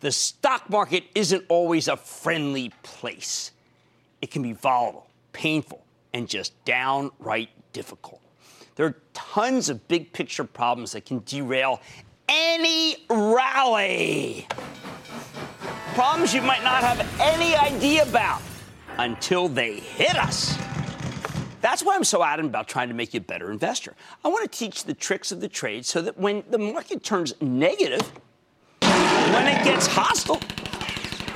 The stock market isn't always a friendly place. It can be volatile, painful, and just downright difficult. There are tons of big-picture problems that can derail any rally. Problems you might not have any idea about until they hit us. That's why I'm so adamant about trying to make you a better investor. I want to teach the tricks of the trade so that when the market turns negative, when it gets hostile,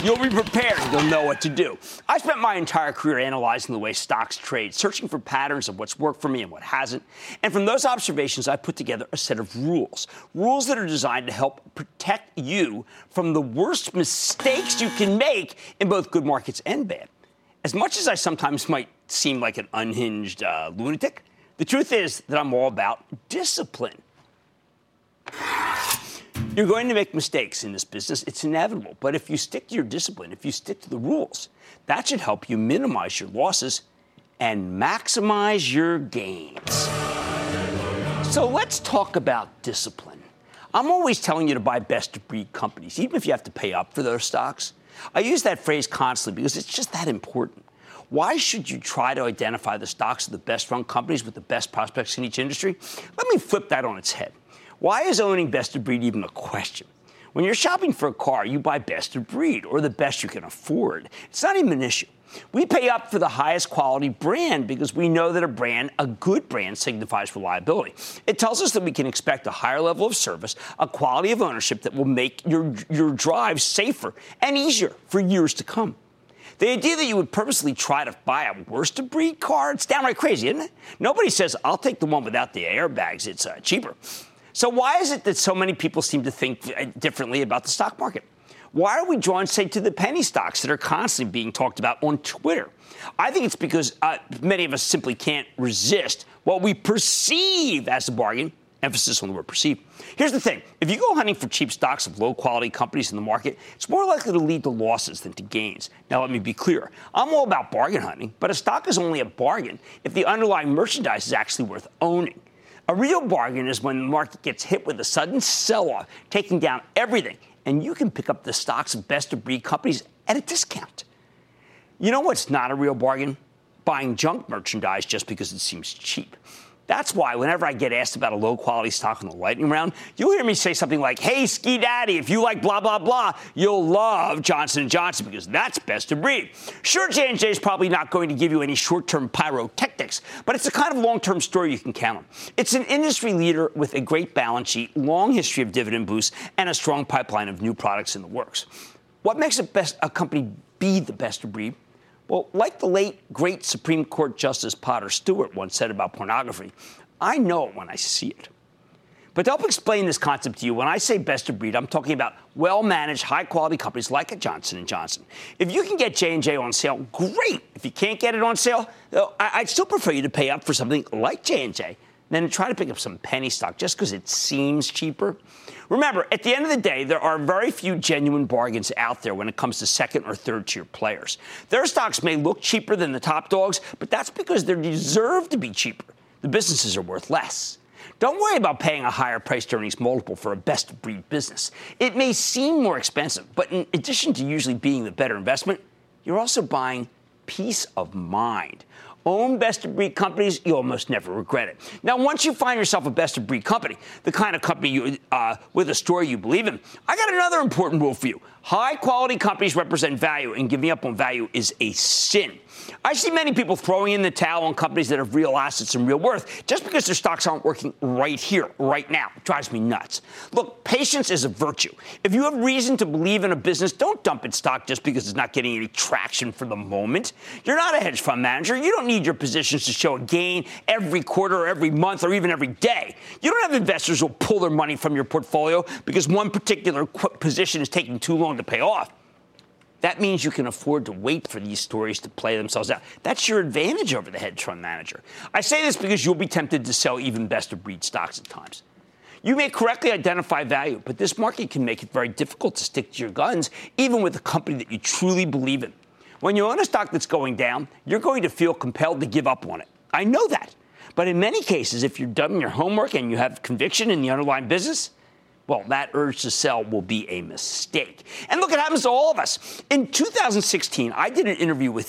you'll be prepared. You'll know what to do. I spent my entire career analyzing the way stocks trade, searching for patterns of what's worked for me and what hasn't. And from those observations, I put together a set of rules, rules that are designed to help protect you from the worst mistakes you can make in both good markets and bad. As much as I sometimes might seem like an unhinged lunatic, the truth is that I'm all about discipline. You're going to make mistakes in this business. It's inevitable. But if you stick to your discipline, if you stick to the rules, that should help you minimize your losses and maximize your gains. So let's talk about discipline. I'm always telling you to buy best-of-breed companies, even if you have to pay up for those stocks. I use that phrase constantly because it's just that important. Why should you try to identify the stocks of the best-run companies with the best prospects in each industry? Let me flip that on its head. Why is owning best of breed even a question? When you're shopping for a car, you buy best of breed or the best you can afford. It's not even an issue. We pay up for the highest quality brand because we know that a good brand, signifies reliability. It tells us that we can expect a higher level of service, a quality of ownership that will make your drive safer and easier for years to come. The idea that you would purposely try to buy a worst-of-breed car, it's downright crazy, isn't it? Nobody says, I'll take the one without the airbags. It's cheaper. So why is it that so many people seem to think differently about the stock market? Why are we drawn, say, to the penny stocks that are constantly being talked about on Twitter? I think it's because many of us simply can't resist what we perceive as a bargain. Emphasis on the word perceive. Here's the thing. If you go hunting for cheap stocks of low-quality companies in the market, it's more likely to lead to losses than to gains. Now, let me be clear. I'm all about bargain hunting, but a stock is only a bargain if the underlying merchandise is actually worth owning. A real bargain is when the market gets hit with a sudden sell-off, taking down everything, and you can pick up the stocks of best-of-breed companies at a discount. You know what's not a real bargain? Buying junk merchandise just because it seems cheap. That's why whenever I get asked about a low-quality stock in the lightning round, you'll hear me say something like, hey, Ski Daddy, if you like blah, blah, blah, you'll love Johnson & Johnson because that's best of breed. Sure, J&J is probably not going to give you any short-term pyrotechnics, but it's the kind of long-term story you can count on. It's an industry leader with a great balance sheet, long history of dividend boosts, and a strong pipeline of new products in the works. What makes a company be the best of breed? Well, like the late, great Supreme Court Justice Potter Stewart once said about pornography, I know it when I see it. But to help explain this concept to you, when I say best of breed, I'm talking about well-managed, high-quality companies like a Johnson & Johnson. If you can get J&J on sale, great. If you can't get it on sale, I'd still prefer you to pay up for something like J&J than to try to pick up some penny stock just because it seems cheaper. Remember, at the end of the day, there are very few genuine bargains out there when it comes to second or third-tier players. Their stocks may look cheaper than the top dogs, but that's because they deserve to be cheaper. The businesses are worth less. Don't worry about paying a higher price-to-earnings multiple for a best-of-breed business. It may seem more expensive, but in addition to usually being the better investment, you're also buying peace of mind. Own best-of-breed companies, you almost never regret it. Now, once you find yourself a best-of-breed company, the kind of company with a story you believe in, I got another important rule for you. High-quality companies represent value, and giving up on value is a sin. I see many people throwing in the towel on companies that have real assets and real worth just because their stocks aren't working right here, right now. It drives me nuts. Look, patience is a virtue. If you have reason to believe in a business, don't dump its stock just because it's not getting any traction for the moment. You're not a hedge fund manager. You don't need your positions to show a gain every quarter or every month or even every day. You don't have investors who'll pull their money from your portfolio because one particular position is taking too long to pay off. That means you can afford to wait for these stories to play themselves out. That's your advantage over the hedge fund manager. I say this because you'll be tempted to sell even best-of-breed stocks at times. You may correctly identify value, but this market can make it very difficult to stick to your guns, even with a company that you truly believe in. When you own a stock that's going down, you're going to feel compelled to give up on it. I know that. But in many cases, if you've done your homework and you have conviction in the underlying business, well, that urge to sell will be a mistake. And look, it happens to all of us. In 2016, I did an interview with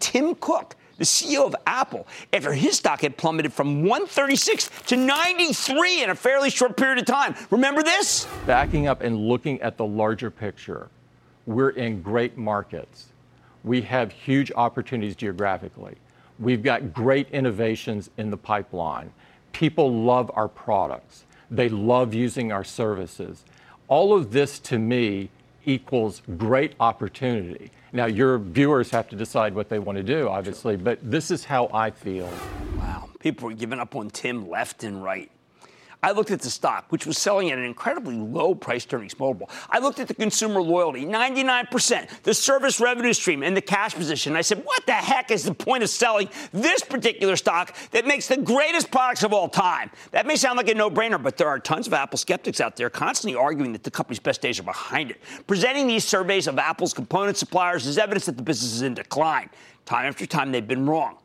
Tim Cook, the CEO of Apple, after his stock had plummeted from 136 to 93 in a fairly short period of time. Remember this? Backing up and looking at the larger picture, we're in great markets. We have huge opportunities geographically. We've got great innovations in the pipeline. People love our products. They love using our services. All of this, to me, equals great opportunity. Now, your viewers have to decide what they want to do, obviously, but this is how I feel. Wow. People were giving up on Tim left and right. I looked at the stock, which was selling at an incredibly low price-earnings multiple. I looked at the consumer loyalty, 99%, the service revenue stream, and the cash position. I said, what the heck is the point of selling this particular stock that makes the greatest products of all time? That may sound like a no-brainer, but there are tons of Apple skeptics out there constantly arguing that the company's best days are behind it. Presenting these surveys of Apple's component suppliers is evidence that the business is in decline. Time after time, they've been wrong,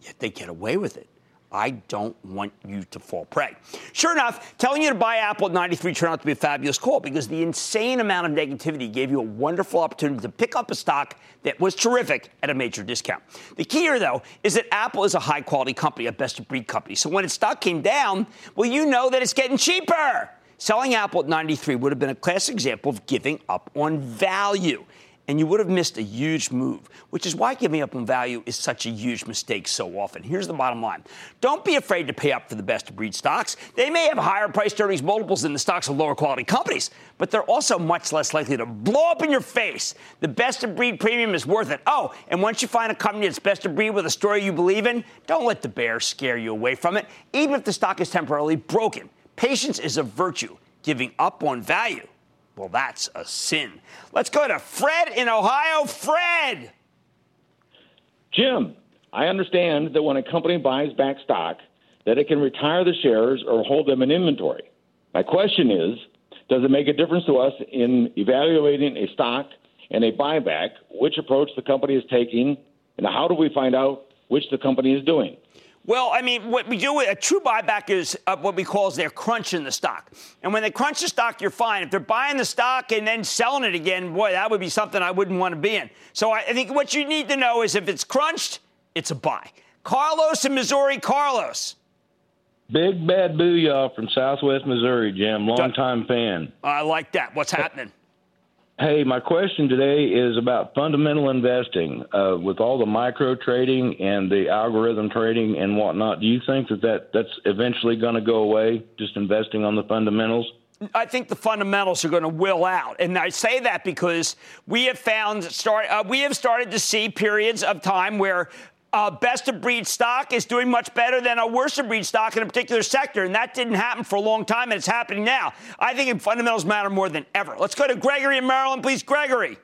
yet they get away with it. I don't want you to fall prey. Sure enough, telling you to buy Apple at 93 turned out to be a fabulous call because the insane amount of negativity gave you a wonderful opportunity to pick up a stock that was terrific at a major discount. The key here, though, is that Apple is a high-quality company, a best-of-breed company. So when its stock came down, well, you know that it's getting cheaper. Selling Apple at 93 would have been a classic example of giving up on value. And you would have missed a huge move, which is why giving up on value is such a huge mistake so often. Here's the bottom line. Don't be afraid to pay up for the best-of-breed stocks. They may have higher price-earnings multiples than the stocks of lower-quality companies, but they're also much less likely to blow up in your face. The best-of-breed premium is worth it. Oh, and once you find a company that's best-of-breed with a story you believe in, don't let the bear scare you away from it, even if the stock is temporarily broken. Patience is a virtue. Giving up on value, well, that's a sin. Let's go to Fred in Ohio. Fred! Jim, I understand that when a company buys back stock, that it can retire the shares or hold them in inventory. My question is, does it make a difference to us in evaluating a stock and a buyback, which approach the company is taking, and how do we find out which the company is doing? Well, I mean, what we do with a true buyback is what we call is they're crunching the stock. And when they crunch the stock, you're fine. If they're buying the stock and then selling it again, boy, that would be something I wouldn't want to be in. So I think what you need to know is if it's crunched, it's a buy. Carlos in Missouri. Carlos. Big bad booyah from Southwest Missouri, Jim. Longtime fan. I like that. What's happening? Hey, my question today is about fundamental investing. With all the micro trading and the algorithm trading and whatnot, do you think that's eventually going to go away, just investing on the fundamentals? I think the fundamentals are going to will out. And I say that because we have started to see periods of time where best-of-breed stock is doing much better than a worst-of-breed stock in a particular sector, and that didn't happen for a long time, and it's happening now. I think fundamentals matter more than ever. Let's go to Gregory in Maryland, please. Gregory.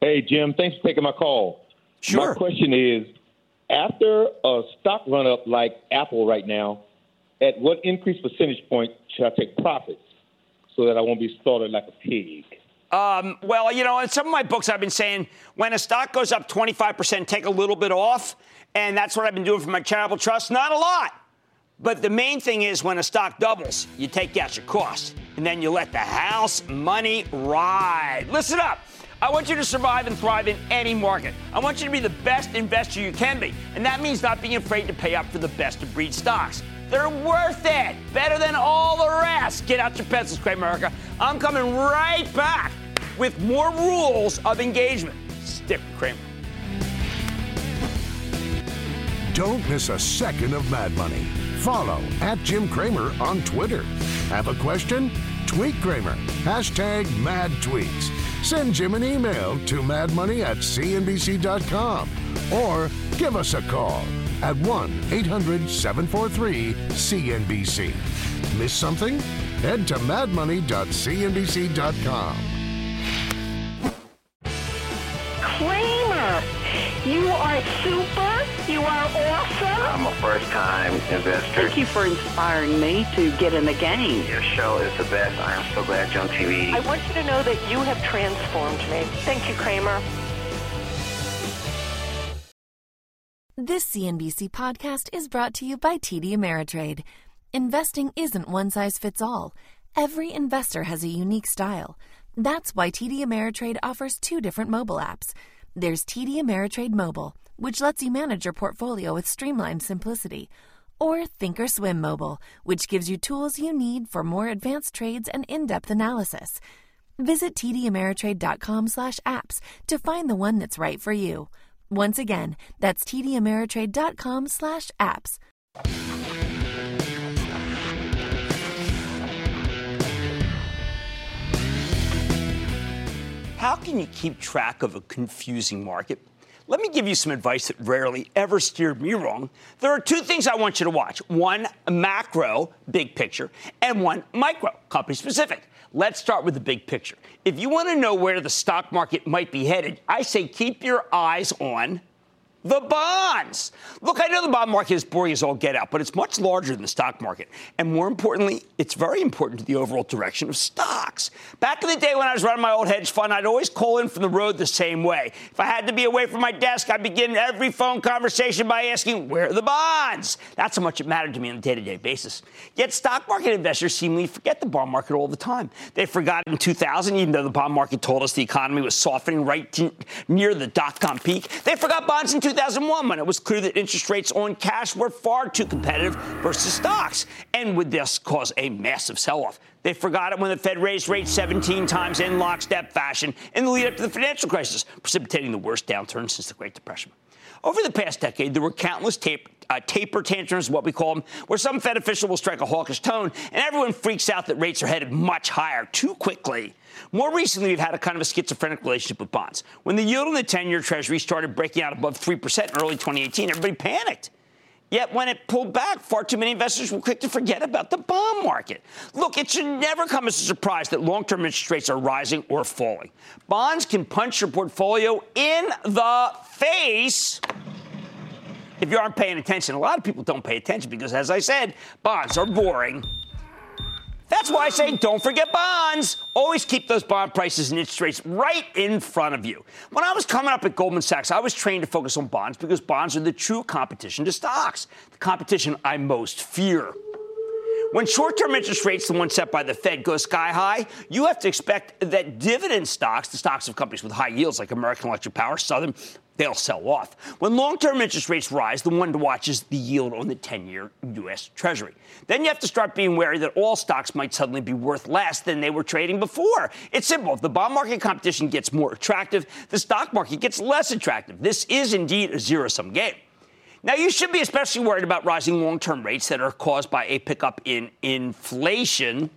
Hey, Jim. Thanks for taking my call. Sure. My question is, after a stock run-up like Apple right now, at what increased percentage point should I take profits so that I won't be slaughtered like a pig? Well, you know, in some of my books, I've been saying when a stock goes up 25%, take a little bit off. And that's what I've been doing for my charitable trust. Not a lot. But the main thing is when a stock doubles, you take out your cost and then you let the house money ride. Listen up. I want you to survive and thrive in any market. I want you to be the best investor you can be. And that means not being afraid to pay up for the best of breed stocks. They're worth it. Better than all the rest. Get out your pencils, Cramerica. I'm coming right back with more rules of engagement. Stick with Cramer. Don't miss a second of Mad Money. Follow @JimCramer on Twitter. Have a question? Tweet Cramer. #MadTweets. Send Jim an email to madmoney@cnbc.com or give us a call at 1-800-743-CNBC. Miss something? Head to madmoney.cnbc.com. Cramer, you are super. You are awesome. I'm a first-time investor. Thank you for inspiring me to get in the game. Your show is the best. I am so glad you're on TV. I want you to know that you have transformed me. Thank you, Cramer. This CNBC podcast is brought to you by TD Ameritrade. Investing isn't one size fits all. Every investor has a unique style. That's why TD Ameritrade offers two different mobile apps. There's TD Ameritrade Mobile, which lets you manage your portfolio with streamlined simplicity, or Thinkorswim Mobile, which gives you tools you need for more advanced trades and in-depth analysis. Visit tdameritrade.com/apps to find the one that's right for you. Once again, that's tdameritrade.com/apps. How can you keep track of a confusing market? Let me give you some advice that rarely ever steered me wrong. There are two things I want you to watch. One macro, big picture, and one micro, company specific. Let's start with the big picture. If you want to know where the stock market might be headed, I say keep your eyes on the bonds. Look, I know the bond market is boring as all get out, but it's much larger than the stock market. And more importantly, it's very important to the overall direction of stocks. Back in the day when I was running my old hedge fund, I'd always call in from the road the same way. If I had to be away from my desk, I'd begin every phone conversation by asking, where are the bonds? That's how much it mattered to me on a day-to-day basis. Yet stock market investors seemingly forget the bond market all the time. They forgot in 2000, even though the bond market told us the economy was softening right near the dot-com peak. They forgot bonds in 2001, when it was clear that interest rates on cash were far too competitive versus stocks and would thus cause a massive sell-off. They forgot it when the Fed raised rates 17 times in lockstep fashion in the lead-up to the financial crisis, precipitating the worst downturn since the Great Depression. Over the past decade, there were countless taper tantrums, what we call them, where some Fed official will strike a hawkish tone, and everyone freaks out that rates are headed much higher too quickly. More recently, we've had a kind of a schizophrenic relationship with bonds. When the yield on the 10-year Treasury started breaking out above 3% in early 2018, everybody panicked. Yet when it pulled back, far too many investors were quick to forget about the bond market. Look, it should never come as a surprise that long-term interest rates are rising or falling. Bonds can punch your portfolio in the face if you aren't paying attention. A lot of people don't pay attention because, as I said, bonds are boring. That's why I say don't forget bonds. Always keep those bond prices and interest rates right in front of you. When I was coming up at Goldman Sachs, I was trained to focus on bonds because bonds are the true competition to stocks, the competition I most fear. When short-term interest rates, the one set by the Fed, go sky high, you have to expect that dividend stocks, the stocks of companies with high yields like American Electric Power, Southern, they'll sell off. When long-term interest rates rise, the one to watch is the yield on the 10-year U.S. Treasury. Then you have to start being wary that all stocks might suddenly be worth less than they were trading before. It's simple. If the bond market competition gets more attractive, the stock market gets less attractive. This is indeed a zero-sum game. Now, you should be especially worried about rising long-term rates that are caused by a pickup in inflation.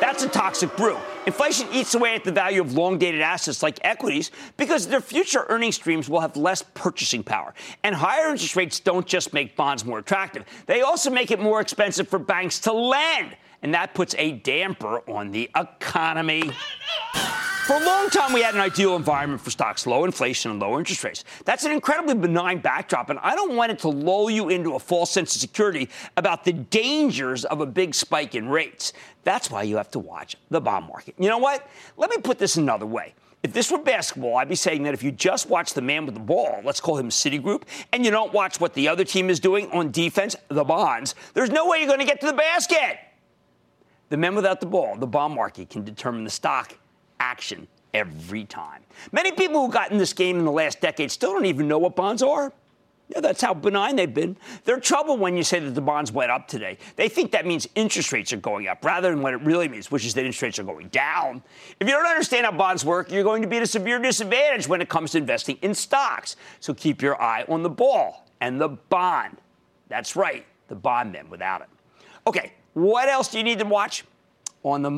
That's a toxic brew. Inflation eats away at the value of long-dated assets like equities because their future earning streams will have less purchasing power. And higher interest rates don't just make bonds more attractive. They also make it more expensive for banks to lend. And that puts a damper on the economy. For a long time, we had an ideal environment for stocks, low inflation and low interest rates. That's an incredibly benign backdrop, and I don't want it to lull you into a false sense of security about the dangers of a big spike in rates. That's why you have to watch the bond market. You know what? Let me put this another way. If this were basketball, I'd be saying that if you just watch the man with the ball, let's call him Citigroup, and you don't watch what the other team is doing on defense, the bonds, there's no way you're going to get to the basket. The men without the ball, the bond market, can determine the stock action every time. Many people who got in this game in the last decade still don't even know what bonds are. Yeah, that's how benign they've been. They're troubled when you say that the bonds went up today. They think that means interest rates are going up rather than what it really means, which is that interest rates are going down. If you don't understand how bonds work, you're going to be at a severe disadvantage when it comes to investing in stocks. So keep your eye on the ball and the bond. That's right, the bond then without it. Okay, what else do you need to watch? On the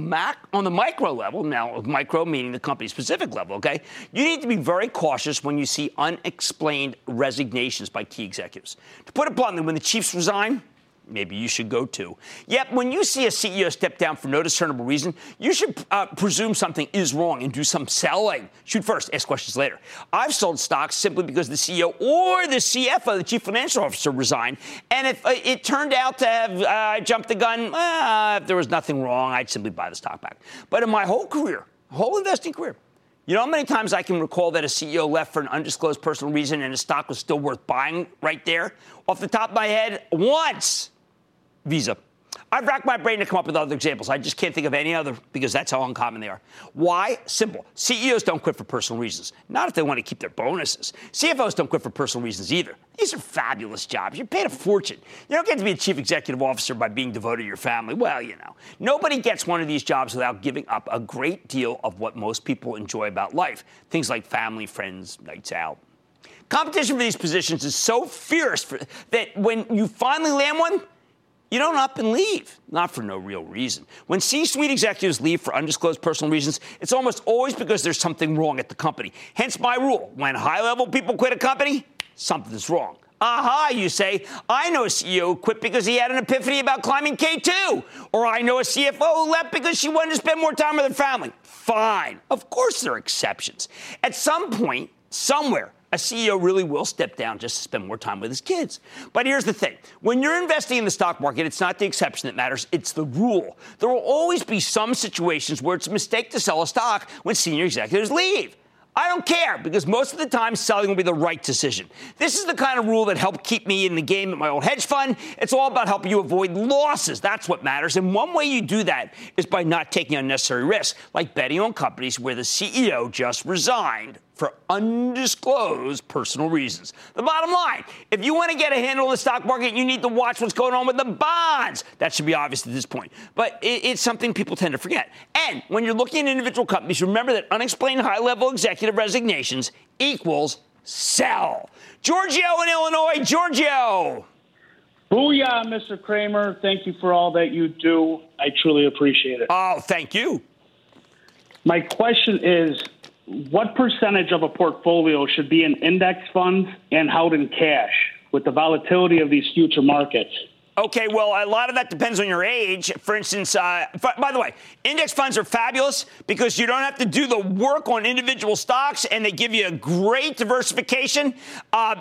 micro level, now micro meaning the company-specific level, okay, you need to be very cautious when you see unexplained resignations by key executives. To put it bluntly, when the chiefs resign, maybe you should go too. Yet, when you see a CEO step down for no discernible reason, you should presume something is wrong and do some selling. Shoot first, ask questions later. I've sold stocks simply because the CEO or the CFO, the chief financial officer, resigned. And if it turned out to have jumped the gun, if there was nothing wrong, I'd simply buy the stock back. But in my whole career, whole investing career, you know how many times I can recall that a CEO left for an undisclosed personal reason and his stock was still worth buying right there? Off the top of my head, once. Visa. I've racked my brain to come up with other examples. I just can't think of any other because that's how uncommon they are. Why? Simple. CEOs don't quit for personal reasons. Not if they want to keep their bonuses. CFOs don't quit for personal reasons either. These are fabulous jobs. You're paid a fortune. You don't get to be a chief executive officer by being devoted to your family. Well, you know, nobody gets one of these jobs without giving up a great deal of what most people enjoy about life. Things like family, friends, nights out. Competition for these positions is so fierce that when you finally land one, you don't up and leave, not for no real reason. When C-suite executives leave for undisclosed personal reasons, it's almost always because there's something wrong at the company. Hence my rule, when high-level people quit a company, something's wrong. Aha, you say, I know a CEO who quit because he had an epiphany about climbing K2. Or I know a CFO who left because she wanted to spend more time with her family. Fine. Of course there are exceptions. At some point, somewhere, a CEO really will step down just to spend more time with his kids. But here's the thing. When you're investing in the stock market, it's not the exception that matters. It's the rule. There will always be some situations where it's a mistake to sell a stock when senior executives leave. I don't care, because most of the time, selling will be the right decision. This is the kind of rule that helped keep me in the game at my old hedge fund. It's all about helping you avoid losses. That's what matters. And one way you do that is by not taking unnecessary risks, like betting on companies where the CEO just resigned for undisclosed personal reasons. The bottom line, if you want to get a handle on the stock market, you need to watch what's going on with the bonds. That should be obvious at this point. But it's something people tend to forget. And when you're looking at individual companies, remember that unexplained high-level executive resignations equals sell. Giorgio in Illinois. Giorgio. Booyah, Mr. Cramer. Thank you for all that you do. I truly appreciate it. Oh, thank you. My question is, what percentage of a portfolio should be in index funds and held in cash with the volatility of these future markets? Okay, well, a lot of that depends on your age. For instance, by the way, index funds are fabulous because you don't have to do the work on individual stocks, and they give you a great diversification.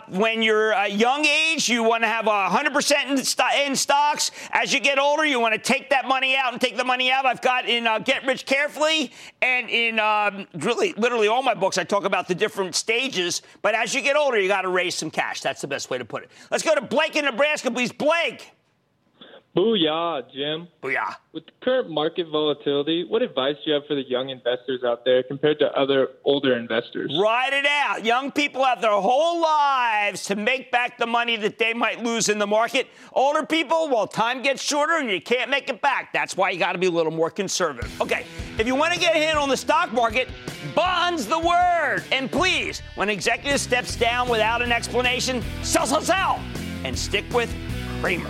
When you're a young age, you want to have 100% in stocks. As you get older, you want to take that money out and take the money out. I've got in Get Rich Carefully and in really literally all my books, I talk about the different stages. But as you get older, you got to raise some cash. That's the best way to put it. Let's go to Blake in Nebraska, please. Blake. Booyah, Jim. Booyah. With the current market volatility, what advice do you have for the young investors out there compared to other older investors? Ride it out. Young people have their whole lives to make back the money that they might lose in the market. Older people, well, time gets shorter and you can't make it back. That's why you got to be a little more conservative. Okay, if you want to get a handle on the stock market, bonds the word. And please, when an executive steps down without an explanation, sell, sell, sell. And stick with Cramer.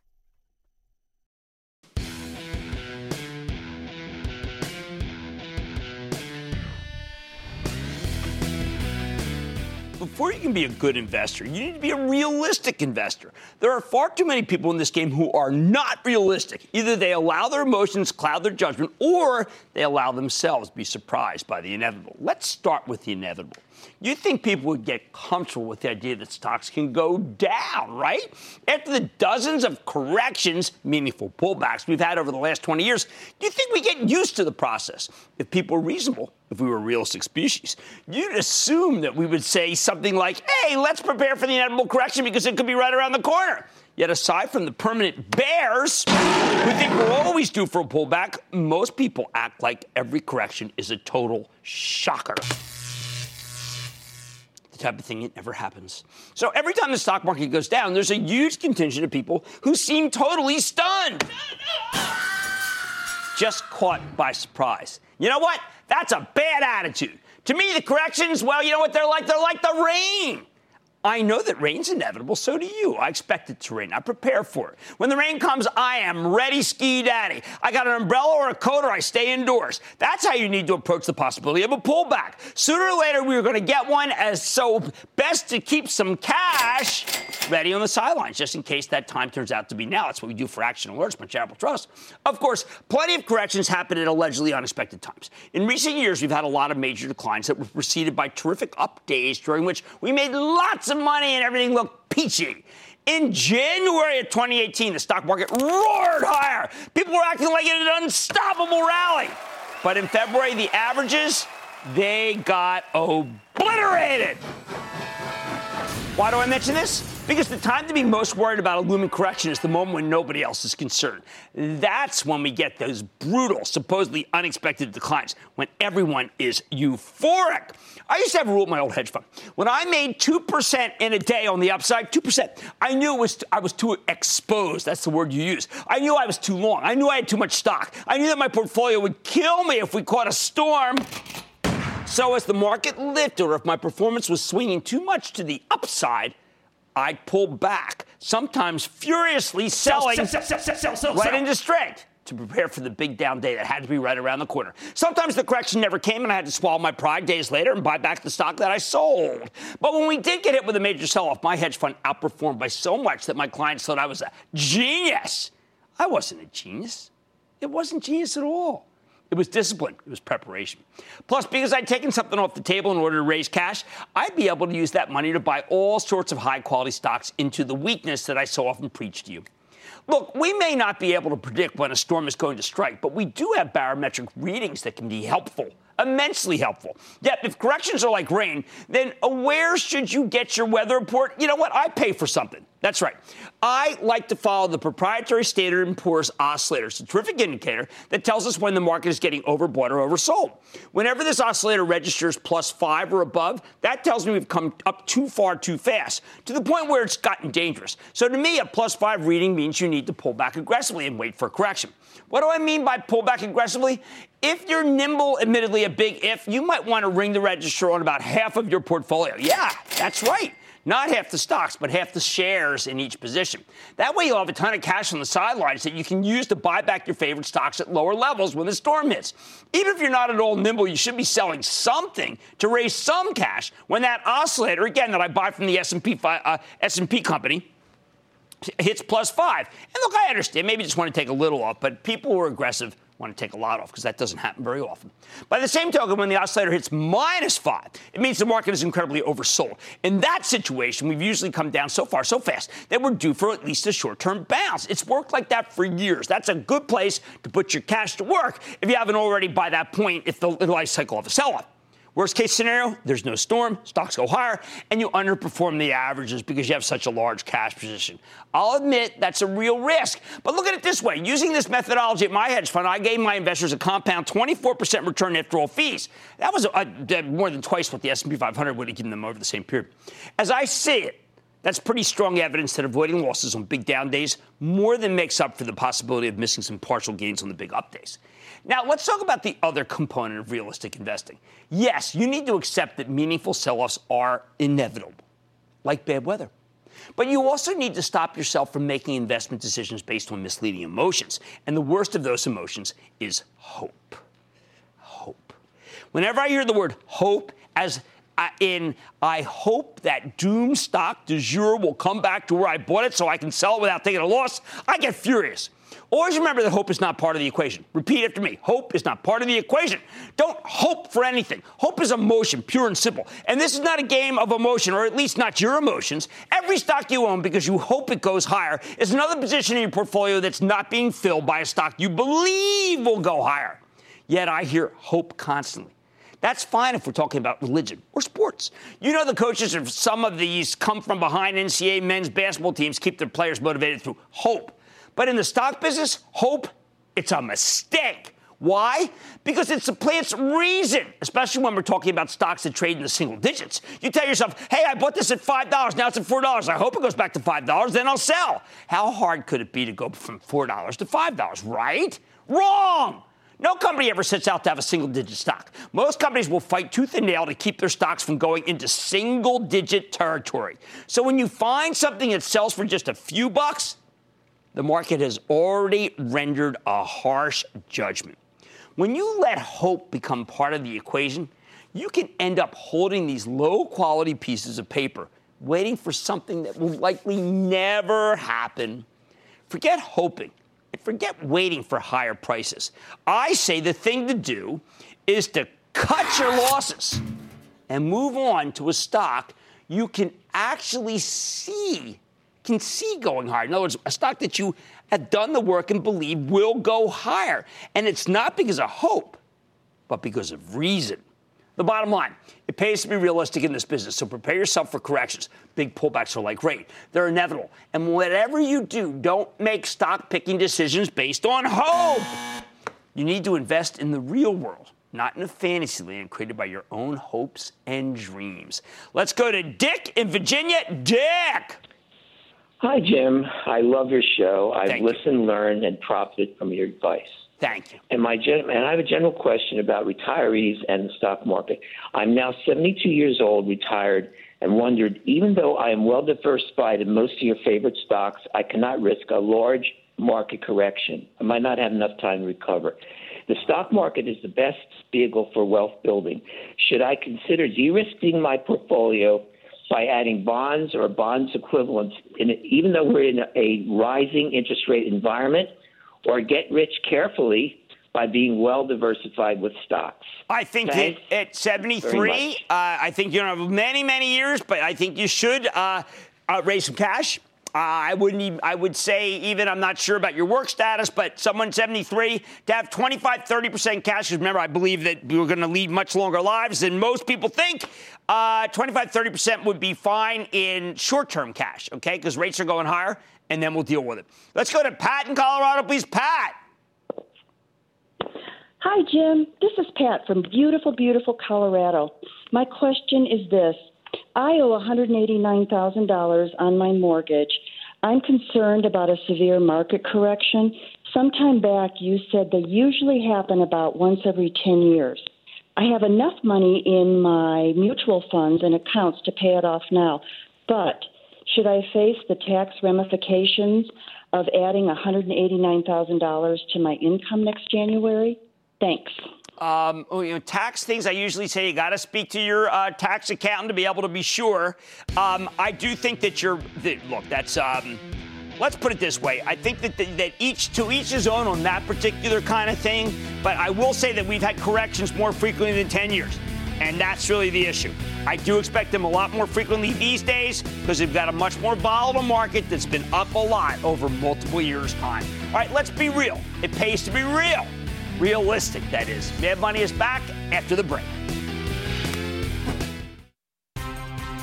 Before you can be a good investor, you need to be a realistic investor. There are far too many people in this game who are not realistic. Either they allow their emotions cloud their judgment, or they allow themselves to be surprised by the inevitable. Let's start with the inevitable. You think people would get comfortable with the idea that stocks can go down, right? After the dozens of corrections, meaningful pullbacks, we've had over the last 20 years, you think we get used to the process? If people were reasonable, if we were a realistic species, you'd assume that we would say something like, hey, let's prepare for the inevitable correction because it could be right around the corner. Yet aside from the permanent bears who think we're always due for a pullback, most people act like every correction is a total shocker. Type of thing, it never happens. So every time the stock market goes down, there's a huge contingent of people who seem totally stunned. Just caught by surprise. You know what? That's a bad attitude. To me, the corrections, well, you know what they're like? They're like the rain. I know that rain's inevitable, so do you. I expect it to rain. I prepare for it. When the rain comes, I am ready, ski daddy. I got an umbrella or a coat, or I stay indoors. That's how you need to approach the possibility of a pullback. Sooner or later, we are going to get one, as so best to keep some cash ready on the sidelines, just in case that time turns out to be now. That's what we do for Action Alerts by Charitable Trust. Of course, plenty of corrections happen at allegedly unexpected times. In recent years, we've had a lot of major declines that were preceded by terrific up days, during which we made lots of money and everything looked peachy. In January of 2018, the stock market roared higher. People were acting like it had an unstoppable rally. But in February, the averages, they got obliterated. Why do I mention this? Because the time to be most worried about a looming correction is the moment when nobody else is concerned. That's when we get those brutal, supposedly unexpected declines, when everyone is euphoric. I used to have a rule at my old hedge fund. When I made 2% in a day on the upside, 2%, I knew I was too exposed. That's the word you use. I knew I was too long. I knew I had too much stock. I knew that my portfolio would kill me if we caught a storm. So as the market lifted, or if my performance was swinging too much to the upside, I'd pull back, sometimes furiously selling into strength to prepare for the big down day that had to be right around the corner. Sometimes the correction never came, and I had to swallow my pride days later and buy back the stock that I sold. But when we did get hit with a major sell-off, my hedge fund outperformed by so much that my clients thought I was a genius. I wasn't a genius. It wasn't genius at all. It was discipline. It was preparation. Plus, because I'd taken something off the table in order to raise cash, I'd be able to use that money to buy all sorts of high-quality stocks into the weakness that I so often preach to you. Look, we may not be able to predict when a storm is going to strike, but we do have barometric readings that can be helpful, immensely helpful. Yet, if corrections are like rain, then where should you get your weather report? You know what? I pay for something. That's right. I like to follow the proprietary Standard & Poor's oscillator. It's a terrific indicator that tells us when the market is getting overbought or oversold. Whenever this oscillator registers +5 or above, that tells me we've come up too far too fast, to the point where it's gotten dangerous. So to me, a +5 reading means you need to pull back aggressively and wait for a correction. What do I mean by pull back aggressively? If you're nimble, admittedly a big if, you might want to ring the register on about half of your portfolio. Yeah, that's right. Not half the stocks, but half the shares in each position. That way you'll have a ton of cash on the sidelines that you can use to buy back your favorite stocks at lower levels when the storm hits. Even if you're not at all nimble, you should be selling something to raise some cash when that oscillator, again, that I buy from the S&P company, hits +5. And look, I understand. Maybe you just want to take a little off, but people who are aggressive want to take a lot off, because that doesn't happen very often. By the same token, when the oscillator hits -5, it means the market is incredibly oversold. In that situation, we've usually come down so far so fast that we're due for at least a short-term bounce. It's worked like that for years. That's a good place to put your cash to work if you haven't already by that point, if the life cycle of a sell-off. Worst case scenario, there's no storm, stocks go higher, and you underperform the averages because you have such a large cash position. I'll admit that's a real risk, but look at it this way. Using this methodology at my hedge fund, I gave my investors a compound 24% return after all fees. That was more than twice what the S&P 500 would have given them over the same period. As I see it, that's pretty strong evidence that avoiding losses on big down days more than makes up for the possibility of missing some partial gains on the big up days. Now, let's talk about the other component of realistic investing. Yes, you need to accept that meaningful sell-offs are inevitable, like bad weather. But you also need to stop yourself from making investment decisions based on misleading emotions. And the worst of those emotions is hope. Hope. Whenever I hear the word hope as in, I hope that doom stock du jour will come back to where I bought it so I can sell it without taking a loss, I get furious. Always remember that hope is not part of the equation. Repeat after me. Hope is not part of the equation. Don't hope for anything. Hope is emotion, pure and simple. And this is not a game of emotion, or at least not your emotions. Every stock you own because you hope it goes higher is another position in your portfolio that's not being filled by a stock you believe will go higher. Yet I hear hope constantly. That's fine if we're talking about religion or sports. You know the coaches of some of these come-from-behind NCAA men's basketball teams keep their players motivated through hope. But in the stock business, hope, it's a mistake. Why? Because it supplants reason, especially when we're talking about stocks that trade in the single digits. You tell yourself, hey, I bought this at $5, now it's at $4. I hope it goes back to $5, then I'll sell. How hard could it be to go from $4 to $5, right? Wrong! No company ever sets out to have a single-digit stock. Most companies will fight tooth and nail to keep their stocks from going into single-digit territory. So when you find something that sells for just a few bucks, the market has already rendered a harsh judgment. When you let hope become part of the equation, you can end up holding these low-quality pieces of paper, waiting for something that will likely never happen. Forget hoping. And forget waiting for higher prices. I say the thing to do is to cut your losses and move on to a stock you can actually see going higher. In other words, a stock that you have done the work and believe will go higher. And it's not because of hope, but because of reason. The bottom line, it pays to be realistic in this business, so prepare yourself for corrections. Big pullbacks are like rain. They're inevitable. And whatever you do, don't make stock-picking decisions based on hope. You need to invest in the real world, not in a fantasy land created by your own hopes and dreams. Let's go to Dick in Virginia. Dick! Hi, Jim. I love your show. I've listened, learned, and profited from your advice. Thank you. And I have a general question about retirees and the stock market. I'm now 72 years old, retired, and wondered, even though I am well diversified in most of your favorite stocks, I cannot risk a large market correction. I might not have enough time to recover. The stock market is the best vehicle for wealth building. Should I consider de-risking my portfolio by adding bonds or bonds equivalents, even though we're in a rising interest rate environment? Or get rich carefully by being well diversified with stocks? I think that at 73, I think you don't have many, many years, but I think you should raise some cash. I would say I'm not sure about your work status, but someone 73 to have 25, 30% cash. Because remember, I believe that we're going to lead much longer lives than most people think. 25, 30% would be fine in short-term cash, okay? Because rates are going higher, and then we'll deal with it. Let's go to Pat in Colorado, please. Pat. Hi, Jim. This is Pat from beautiful, beautiful Colorado. My question is this. I owe $189,000 on my mortgage. I'm concerned about a severe market correction. Sometime back, you said they usually happen about once every 10 years. I have enough money in my mutual funds and accounts to pay it off now. But should I face the tax ramifications of adding $189,000 to my income next January? Thanks. Tax things, I usually say you got to speak to your tax accountant to be able to be sure. I do think that let's put it this way. I think that each his own on that particular kind of thing. But I will say that we've had corrections more frequently than 10 years. And that's really the issue. I do expect them a lot more frequently these days because they've got a much more volatile market that's been up a lot over multiple years' time. All right, let's be real. It pays to be real. Realistic, that is. Mad Money is back after the break.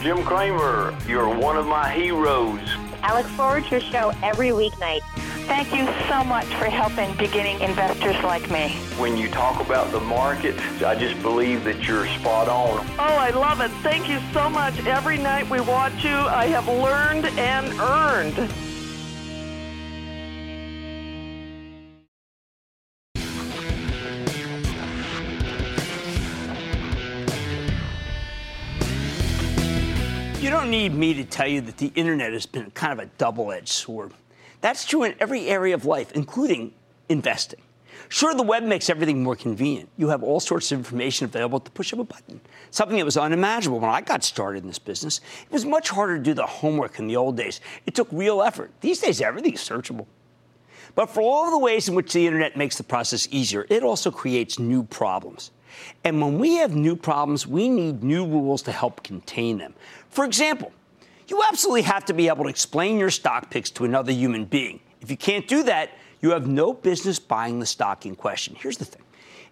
Jim Cramer, you're one of my heroes. I look forward to your show every weeknight. Thank you so much for helping beginning investors like me. When you talk about the markets, I just believe that you're spot on. Oh, I love it. Thank you so much. Every night we watch you, I have learned and earned. You don't need me to tell you that the internet has been kind of a double-edged sword. That's true in every area of life, including investing. Sure, the web makes everything more convenient. You have all sorts of information available at the push of a button, something that was unimaginable when I got started in this business. It was much harder to do the homework in the old days. It took real effort. These days, everything's searchable. But for all the ways in which the internet makes the process easier, it also creates new problems. And when we have new problems, we need new rules to help contain them. For example, you absolutely have to be able to explain your stock picks to another human being. If you can't do that, you have no business buying the stock in question. Here's the thing.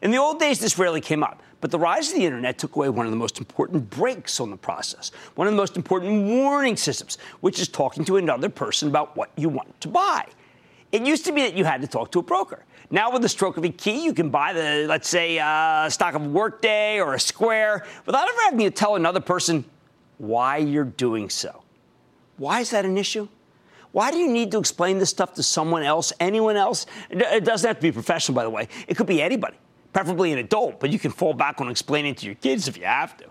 In the old days, this rarely came up, but the rise of the internet took away one of the most important breaks on the process, one of the most important warning systems, which is talking to another person about what you want to buy. It used to be that you had to talk to a broker. Now, with the stroke of a key, you can buy the, let's say, stock of Workday or a Square without ever having to tell another person why you're doing so. Why is that an issue? Why do you need to explain this stuff to someone else, anyone else? It doesn't have to be a professional, by the way. It could be anybody, preferably an adult, but you can fall back on explaining to your kids if you have to.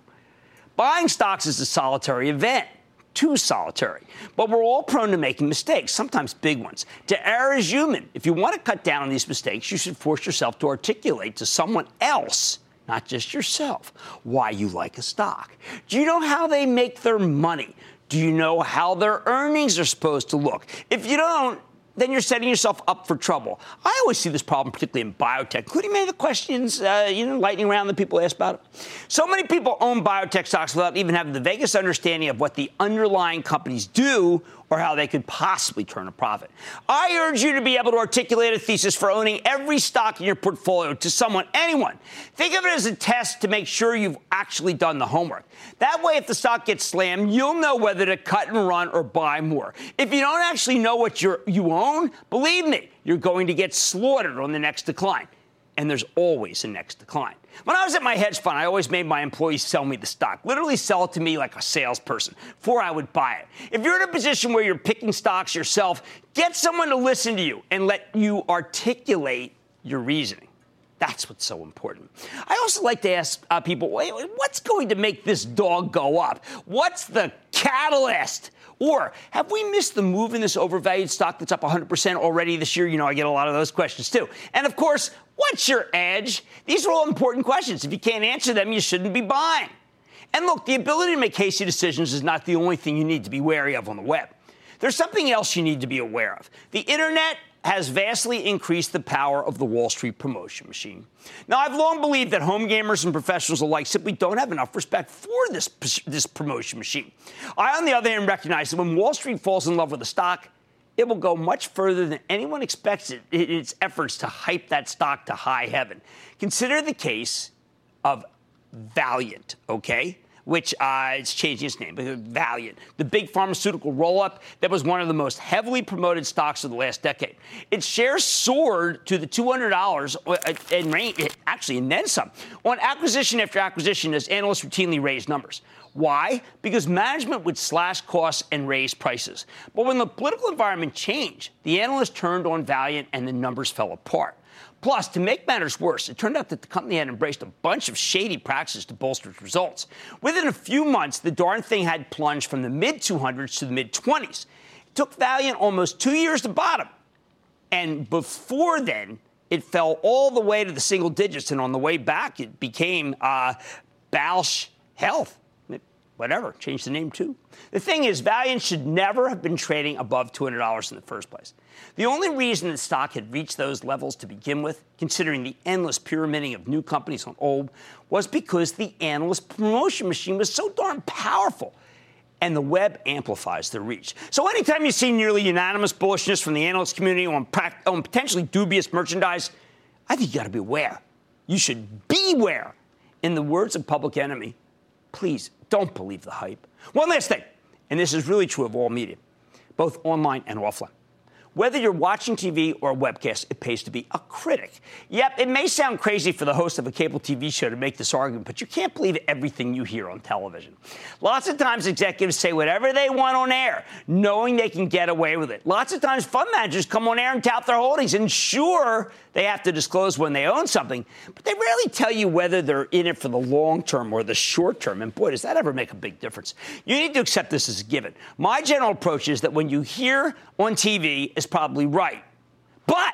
Buying stocks is a solitary event. Too solitary. But we're all prone to making mistakes, sometimes big ones. To err is human. If you want to cut down on these mistakes, you should force yourself to articulate to someone else, not just yourself, why you like a stock. Do you know how they make their money? Do you know how their earnings are supposed to look? If you don't, then you're setting yourself up for trouble. I always see this problem, particularly in biotech, including many of the questions, lightning round that people ask about it. So many people own biotech stocks without even having the vaguest understanding of what the underlying companies do or how they could possibly turn a profit. I urge you to be able to articulate a thesis for owning every stock in your portfolio to someone, anyone. Think of it as a test to make sure you've actually done the homework. That way, if the stock gets slammed, you'll know whether to cut and run or buy more. If you don't actually know what you own, believe me, you're going to get slaughtered on the next decline. And there's always a next decline. When I was at my hedge fund, I always made my employees sell me the stock, literally sell it to me like a salesperson before I would buy it. If you're in a position where you're picking stocks yourself, get someone to listen to you and let you articulate your reasoning. That's what's so important. I also like to ask people, what's going to make this dog go up? What's the catalyst? Or have we missed the move in this overvalued stock that's up 100% already this year? You know, I get a lot of those questions, too. And, of course, what's your edge? These are all important questions. If you can't answer them, you shouldn't be buying. And, look, the ability to make hasty decisions is not the only thing you need to be wary of on the web. There's something else you need to be aware of. The internet has vastly increased the power of the Wall Street promotion machine. Now, I've long believed that home gamers and professionals alike simply don't have enough respect for this promotion machine. I, on the other hand, recognize that when Wall Street falls in love with a stock, it will go much further than anyone expects it in its efforts to hype that stock to high heaven. Consider the case of Valeant, okay? Which it's changing its name, but Valeant, the big pharmaceutical roll-up that was one of the most heavily promoted stocks of the last decade. Its shares soared to the $200 and range, actually, and then some, on acquisition after acquisition as analysts routinely raised numbers. Why? Because management would slash costs and raise prices. But when the political environment changed, the analysts turned on Valeant and the numbers fell apart. Plus, to make matters worse, it turned out that the company had embraced a bunch of shady practices to bolster its results. Within a few months, the darn thing had plunged from the mid-200s to the mid-20s. It took Valeant almost 2 years to bottom. And before then, it fell all the way to the single digits. And on the way back, it became Bausch Health. Whatever, change the name too. The thing is, Valeant should never have been trading above $200 in the first place. The only reason the stock had reached those levels to begin with, considering the endless pyramiding of new companies on old, was because the analyst promotion machine was so darn powerful. And the web amplifies their reach. So anytime you see nearly unanimous bullishness from the analyst community on potentially dubious merchandise, I think you gotta beware. You should beware. In the words of Public Enemy, please Don't believe the hype. One last thing, and this is really true of all media, both online and offline. Whether you're watching TV or a webcast, it pays to be a critic. Yep, it may sound crazy for the host of a cable TV show to make this argument, but you can't believe everything you hear on television. Lots of times executives say whatever they want on air, knowing they can get away with it. Lots of times fund managers come on air and tout their holdings, and sure, they have to disclose when they own something, but they rarely tell you whether they're in it for the long term or the short term, and boy, does that ever make a big difference. You need to accept this as a given. My general approach is that when you hear on TV, it's probably right, but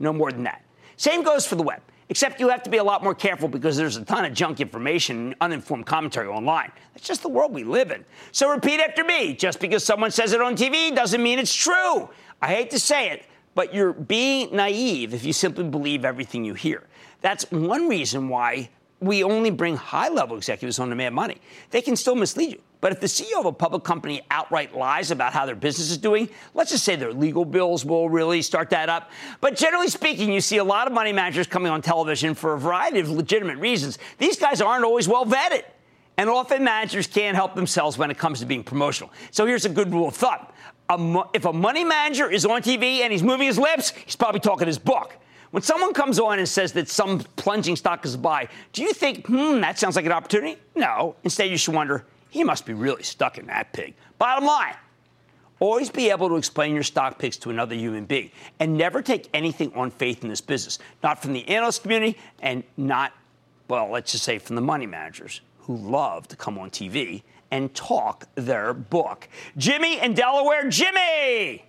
no more than that. Same goes for the web, except you have to be a lot more careful because there's a ton of junk information and uninformed commentary online. That's just the world we live in. So repeat after me. Just because someone says it on TV doesn't mean it's true. I hate to say it, but you're being naive if you simply believe everything you hear. That's one reason why we only bring high-level executives on to Mad Money. They can still mislead you. But if the CEO of a public company outright lies about how their business is doing, let's just say their legal bills will really start that up. But generally speaking, you see a lot of money managers coming on television for a variety of legitimate reasons. These guys aren't always well vetted. And often managers can't help themselves when it comes to being promotional. So here's a good rule of thumb. If a money manager is on TV and he's moving his lips, he's probably talking his book. When someone comes on and says that some plunging stock is a buy, do you think, that sounds like an opportunity? No. Instead, you should wonder, he must be really stuck in that pig. Bottom line, always be able to explain your stock picks to another human being and never take anything on faith in this business, not from the analyst community and not, well, let's just say from the money managers who love to come on TV and talk their book. Jimmy in Delaware. Jimmy!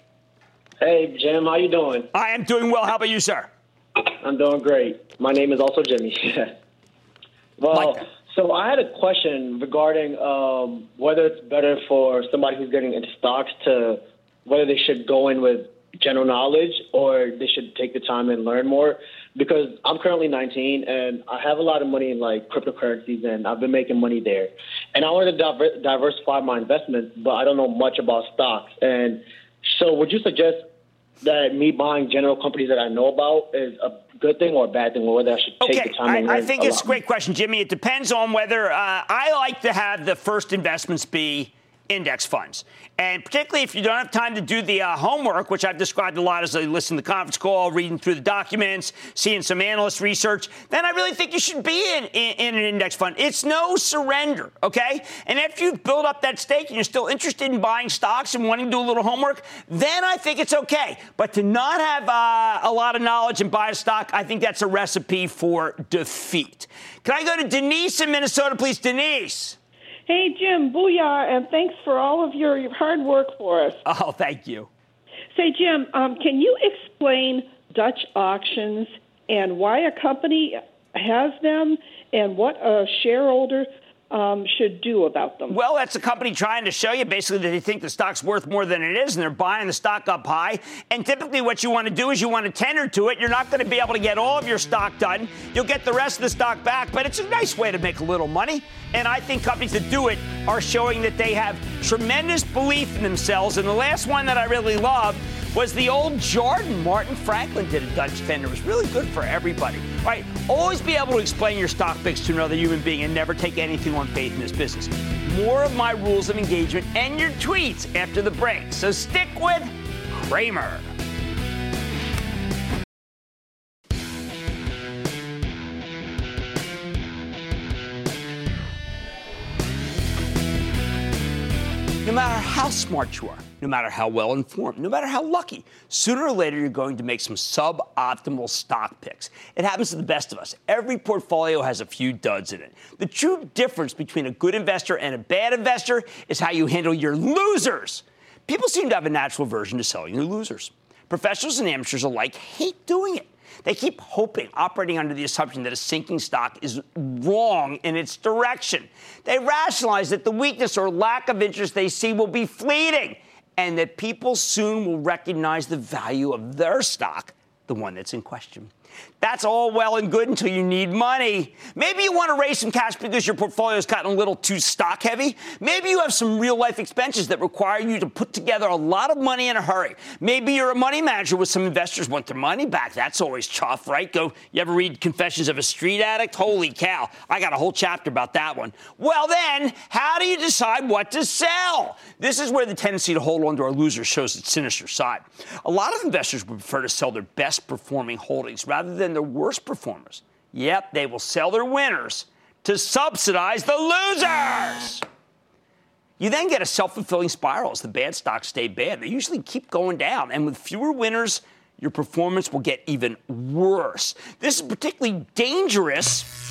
Hey, Jim. How you doing? I am doing well. How about you, sir? I'm doing great. My name is also Jimmy. Well, like so I had a question regarding whether it's better for somebody who's getting into stocks to whether they should go in with general knowledge or they should take the time and learn more. Because I'm currently 19 and I have a lot of money in like cryptocurrencies and I've been making money there. And I wanted to diversify my investments, but I don't know much about stocks. And so would you suggest that me buying general companies that I know about is a good thing or a bad thing, or whether I should take the time and learn? I think it's a great question, Jimmy. It depends on whether I like to have the first investments be index funds. And particularly if you don't have time to do the homework, which I've described a lot as I listen to the conference call, reading through the documents, seeing some analyst research, then I really think you should be in an index fund. It's no surrender, okay? And if you build up that stake and you're still interested in buying stocks and wanting to do a little homework, then I think it's okay. But to not have a lot of knowledge and buy a stock, I think that's a recipe for defeat. Can I go to Denise in Minnesota, please? Denise. Hey, Jim, booyah, and thanks for all of your hard work for us. Oh, thank you. Say, Jim, can you explain Dutch auctions and why a company has them and what a shareholder should do about them? Well, that's a company trying to show you basically that they think the stock's worth more than it is, and they're buying the stock up high. And typically what you want to do is you want to tender to it. You're not going to be able to get all of your stock done. You'll get the rest of the stock back, but it's a nice way to make a little money. And I think companies that do it are showing that they have tremendous belief in themselves. And the last one that I really love was the old Jordan. Martin Franklin did a Dutch tender. It was really good for everybody. All right, always be able to explain your stock picks to another human being and never take anything on faith in this business. More of my rules of engagement and your tweets after the break. So stick with Cramer. No matter how smart you are, no matter how well informed, no matter how lucky, sooner or later you're going to make some suboptimal stock picks. It happens to the best of us. Every portfolio has a few duds in it. The true difference between a good investor and a bad investor is how you handle your losers. People seem to have a natural aversion to selling their losers. Professionals and amateurs alike hate doing it. They keep hoping, operating under the assumption that a sinking stock is wrong in its direction. They rationalize that the weakness or lack of interest they see will be fleeting and that people soon will recognize the value of their stock, the one that's in question. That's all well and good until you need money. Maybe you want to raise some cash because your portfolio's gotten a little too stock heavy. Maybe you have some real life expenses that require you to put together a lot of money in a hurry. Maybe you're a money manager with some investors who want their money back. That's always tough, right? You ever read Confessions of a Street Addict? Holy cow. I got a whole chapter about that one. Well then, how do you decide what to sell? This is where the tendency to hold on to our losers shows its sinister side. A lot of investors would prefer to sell their best performing holdings rather than the worst performers. Yep, they will sell their winners to subsidize the losers. You then get a self-fulfilling spiral as the bad stocks stay bad. They usually keep going down, and with fewer winners, your performance will get even worse. This is particularly dangerous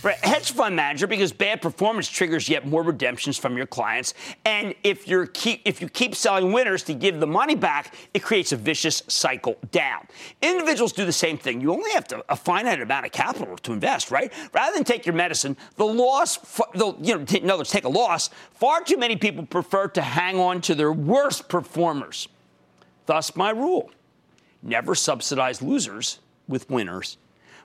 for a hedge fund manager because bad performance triggers yet more redemptions from your clients, and if you keep selling winners to give the money back, it creates a vicious cycle down. Individuals do the same thing. You only have a finite amount of capital to invest, right? Rather than take your medicine, take a loss. Far too many people prefer to hang on to their worst performers. Thus, my rule: never subsidize losers with winners.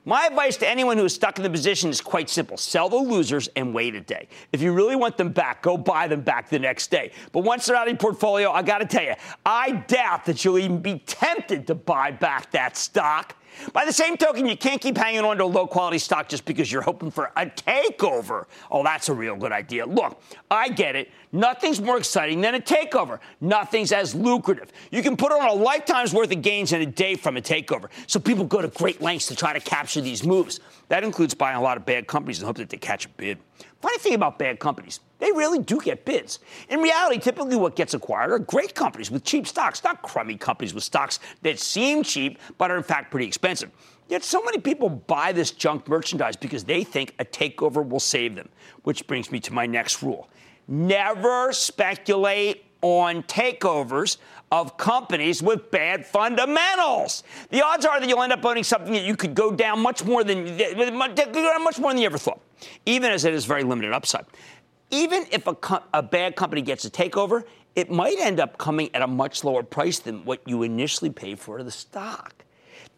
My advice to anyone who is stuck in the position is quite simple. Sell the losers and wait a day. If you really want them back, go buy them back the next day. But once they're out of your portfolio, I got to tell you, I doubt that you'll even be tempted to buy back that stock. By the same token, you can't keep hanging on to a low-quality stock just because you're hoping for a takeover. Oh, that's a real good idea. Look, I get it. Nothing's more exciting than a takeover. Nothing's as lucrative. You can put on a lifetime's worth of gains in a day from a takeover. So people go to great lengths to try to capture these moves. That includes buying a lot of bad companies and hope that they catch a bid. Funny thing about bad companies, they really do get bids. In reality, typically what gets acquired are great companies with cheap stocks, not crummy companies with stocks that seem cheap but are in fact pretty expensive. Yet so many people buy this junk merchandise because they think a takeover will save them. Which brings me to my next rule. Never speculate on takeovers of companies with bad fundamentals. The odds are that you'll end up owning something that you could go down much more than you ever thought, even as it is very limited upside. Even if a bad company gets a takeover, it might end up coming at a much lower price than what you initially paid for the stock.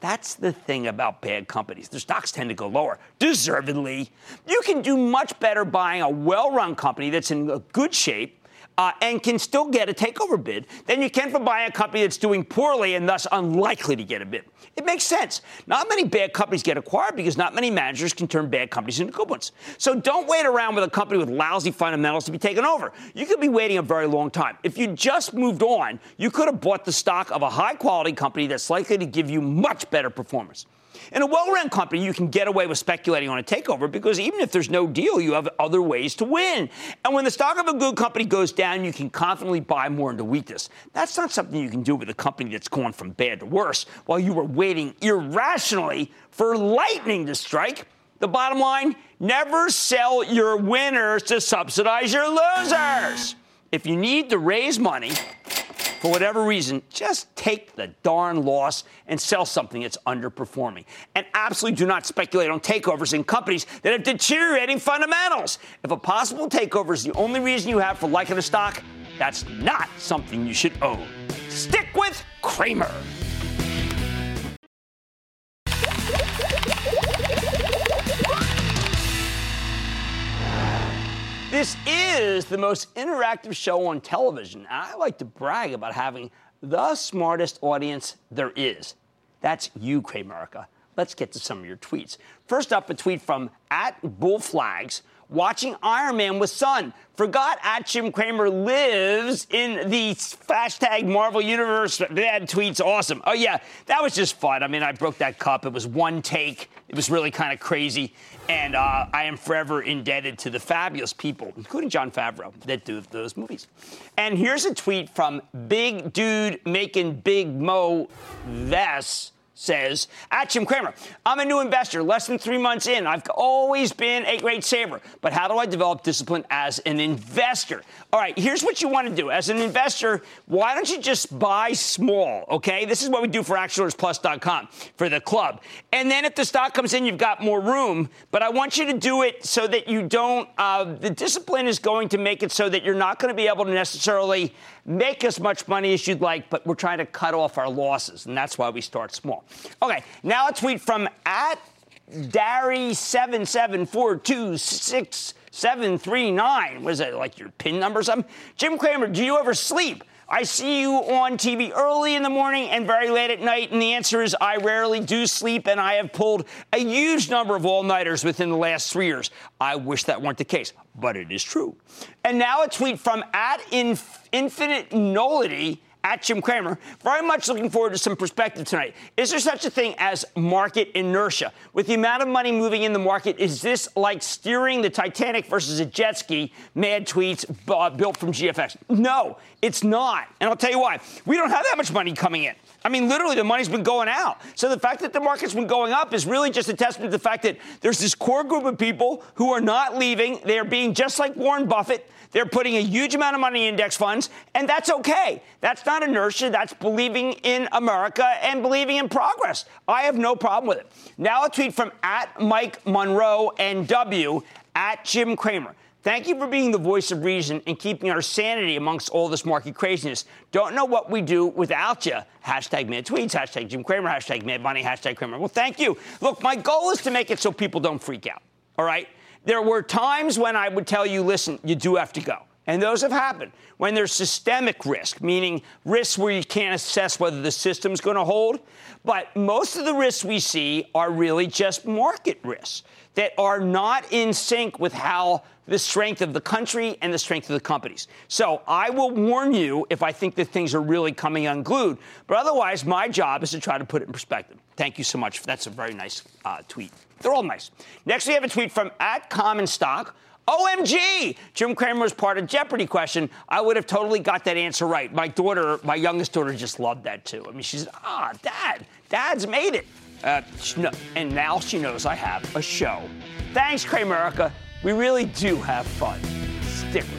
That's the thing about bad companies. Their stocks tend to go lower, deservedly. You can do much better buying a well-run company that's in good shape and can still get a takeover bid than you can for buying a company that's doing poorly and thus unlikely to get a bid. It makes sense. Not many bad companies get acquired because not many managers can turn bad companies into good ones. So don't wait around with a company with lousy fundamentals to be taken over. You could be waiting a very long time. If you just moved on, you could have bought the stock of a high-quality company that's likely to give you much better performance. In a well-run company, you can get away with speculating on a takeover because even if there's no deal, you have other ways to win. And when the stock of a good company goes down, you can confidently buy more into weakness. That's not something you can do with a company that's gone from bad to worse while you were waiting irrationally for lightning to strike. The bottom line, never sell your winners to subsidize your losers. If you need to raise money, for whatever reason, just take the darn loss and sell something that's underperforming. And absolutely do not speculate on takeovers in companies that have deteriorating fundamentals. If a possible takeover is the only reason you have for liking a stock, that's not something you should own. Stick with Cramer. This is the most interactive show on television, and I like to brag about having the smartest audience there is. That's you, Cramerica. Let's get to some of your tweets. First up, a tweet from @BullFlags, watching Iron Man with son. Forgot @JimCramer lives in the #Marvel Universe. That tweet's awesome. Oh, yeah, that was just fun. I mean, I broke that cup. It was one take. It was really kind of crazy. And I am forever indebted to the fabulous people, including Jon Favreau, that do those movies. And here's a tweet from Big Dude Making Big Mo Vess. Says, @JimCramer, I'm a new investor, less than 3 months in. I've always been a great saver, but how do I develop discipline as an investor? All right, here's what you want to do. As an investor, why don't you just buy small, okay? This is what we do for ActionAlertsPlus.com, for the club. And then if the stock comes in, you've got more room, but I want you to do it so that you don't, the discipline is going to make it so that you're not going to be able to necessarily make as much money as you'd like, but we're trying to cut off our losses, and that's why we start small. Okay, now a tweet from @Dari77426739. What is that, like your PIN number or something? Jim Cramer, do you ever sleep? I see you on TV early in the morning and very late at night, and the answer is I rarely do sleep, and I have pulled a huge number of all-nighters within the last 3 years. I wish that weren't the case, but it is true. And now a tweet from @infinite nullity, @Jim Cramer, very much looking forward to some perspective tonight. Is there such a thing as market inertia? With the amount of money moving in the market, is this like steering the Titanic versus a jet ski? Mad tweets built from GFX. No, it's not. And I'll tell you why. We don't have that much money coming in. I mean, literally, the money's been going out. So the fact that the market's been going up is really just a testament to the fact that there's this core group of people who are not leaving. They are being just like Warren Buffett. They're putting a huge amount of money in index funds, and that's okay. That's not inertia. That's believing in America and believing in progress. I have no problem with it. Now a tweet from @MikeMonroeNW, @Jim Cramer. Thank you for being the voice of reason and keeping our sanity amongst all this market craziness. Don't know what we do without you. #MadTweets, #Jim Cramer, #MadMoney, #Cramer. Well, thank you. Look, my goal is to make it so people don't freak out, all right? There were times when I would tell you, listen, you do have to go. And those have happened when there's systemic risk, meaning risks where you can't assess whether the system's going to hold. But most of the risks we see are really just market risks that are not in sync with how the strength of the country and the strength of the companies. So I will warn you if I think that things are really coming unglued. But otherwise, my job is to try to put it in perspective. Thank you so much. That's a very nice tweet. They're all nice. Next, we have a tweet from @CommonStock. OMG! Jim Cramer was part of Jeopardy question. I would have totally got that answer right. My daughter, my youngest daughter, just loved that, too. I mean, she said, Dad's made it. And now she knows I have a show. Thanks, Cramerica. We really do have fun. Stick with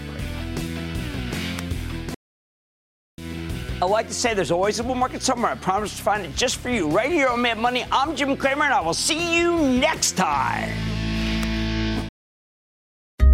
Cramer. I like to say there's always a bull market somewhere. I promise to find it just for you. Right here on Mad Money, I'm Jim Cramer, and I will see you next time.